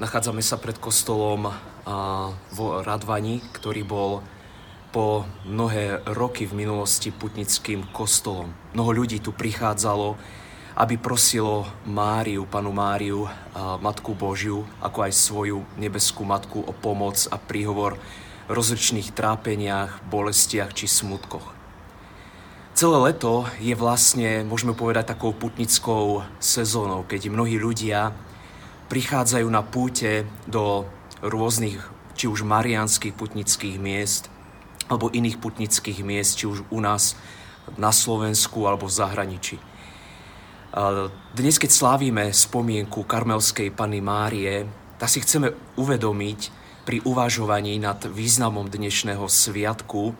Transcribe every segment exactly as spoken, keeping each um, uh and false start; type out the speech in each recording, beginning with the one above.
Nachádzame sa pred kostolom v Radvani, ktorý bol po mnohé roky v minulosti putnickým kostolom. Mnoho ľudí tu prichádzalo, aby prosilo Máriu, Pannu Máriu, Matku Božiu, ako aj svoju nebeskú Matku o pomoc a príhovor v rozličných trápeniach, bolestiach či smutkoch. Celé leto je vlastne, môžeme povedať, takou putnickou sezónou, keď mnohí ľudia prichádzajú na púte do rôznych, či už mariánskych putnických miest, alebo iných putnických miest, či už u nás na Slovensku alebo v zahraničí. Dnes, keď slávime spomienku Karmelskej Panny Márie, tak si chceme uvedomiť pri uvažovaní nad významom dnešného sviatku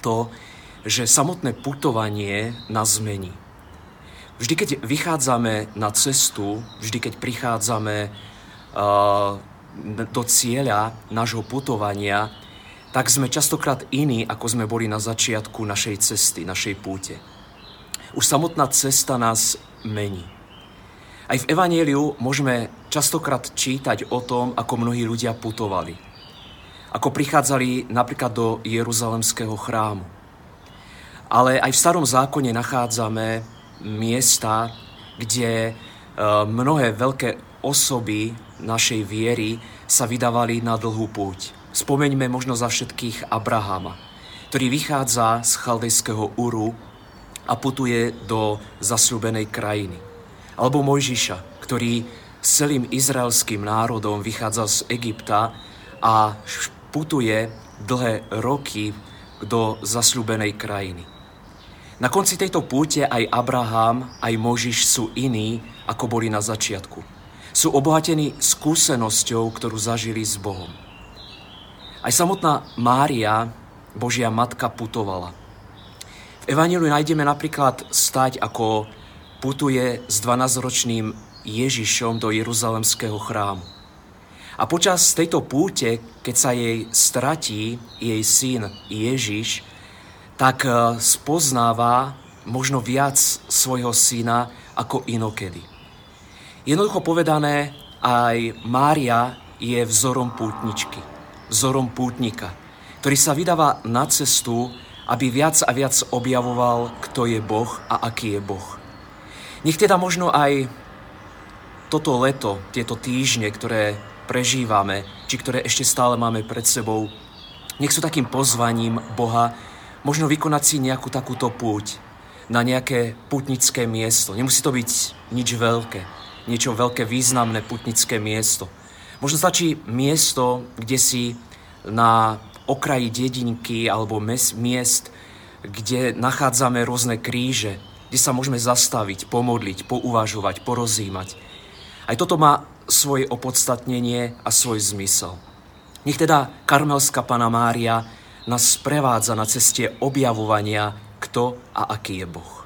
to, že samotné putovanie nás zmení. Vždy, keď vychádzame na cestu, vždy, keď prichádzame uh, do cieľa nášho putovania, tak sme častokrát iní, ako sme boli na začiatku našej cesty, našej púte. Už samotná cesta nás mení. Aj v Evanjeliu môžeme častokrát čítať o tom, ako mnohí ľudia putovali. Ako prichádzali napríklad do Jeruzalemského chrámu. Ale aj v Starom zákone nachádzame miesta, kde mnohé veľké osoby našej viery sa vydávali na dlhú púť. Spomeňme možno za všetkých Abrahama, ktorý vychádza z Chaldejského Uru a putuje do zasľúbenej krajiny. Alebo Mojžiša, ktorý s celým izraelským národom vychádza z Egypta a putuje dlhé roky do zasľúbenej krajiny. Na konci tejto púte aj Abraham, aj Mojžiš sú iní, ako boli na začiatku. Sú obohatení skúsenosťou, ktorú zažili s Bohom. Aj samotná Mária, Božia matka, putovala. V Evanjeliu nájdeme napríklad stať, ako putuje s dvanásťročným Ježišom do Jeruzalemského chrámu. A počas tejto púte, keď sa jej stratí jej syn Ježiš, tak spoznáva možno viac svojho syna ako inokedy. Jednoducho povedané, aj Mária je vzorom pútničky, vzorom pútnika, ktorý sa vydáva na cestu, aby viac a viac objavoval, kto je Boh a aký je Boh. Nech teda možno aj toto leto, tieto týždne, ktoré prežívame, či ktoré ešte stále máme pred sebou, nech sú takým pozvaním Boha, možno vykonať si nejakú takúto púť na nejaké putnické miesto. Nemusí to byť nič veľké, niečo veľké významné putnické miesto. Možno stačí miesto, kde si na okraji dedinky alebo mes, miest, kde nachádzame rôzne kríže, kde sa môžeme zastaviť, pomodliť, pouvažovať, porozímať. Aj toto má svoje opodstatnenie a svoj zmysel. Nech teda Karmelská Panna Mária nás sprevádza na ceste objavovania, kto a aký je Boh.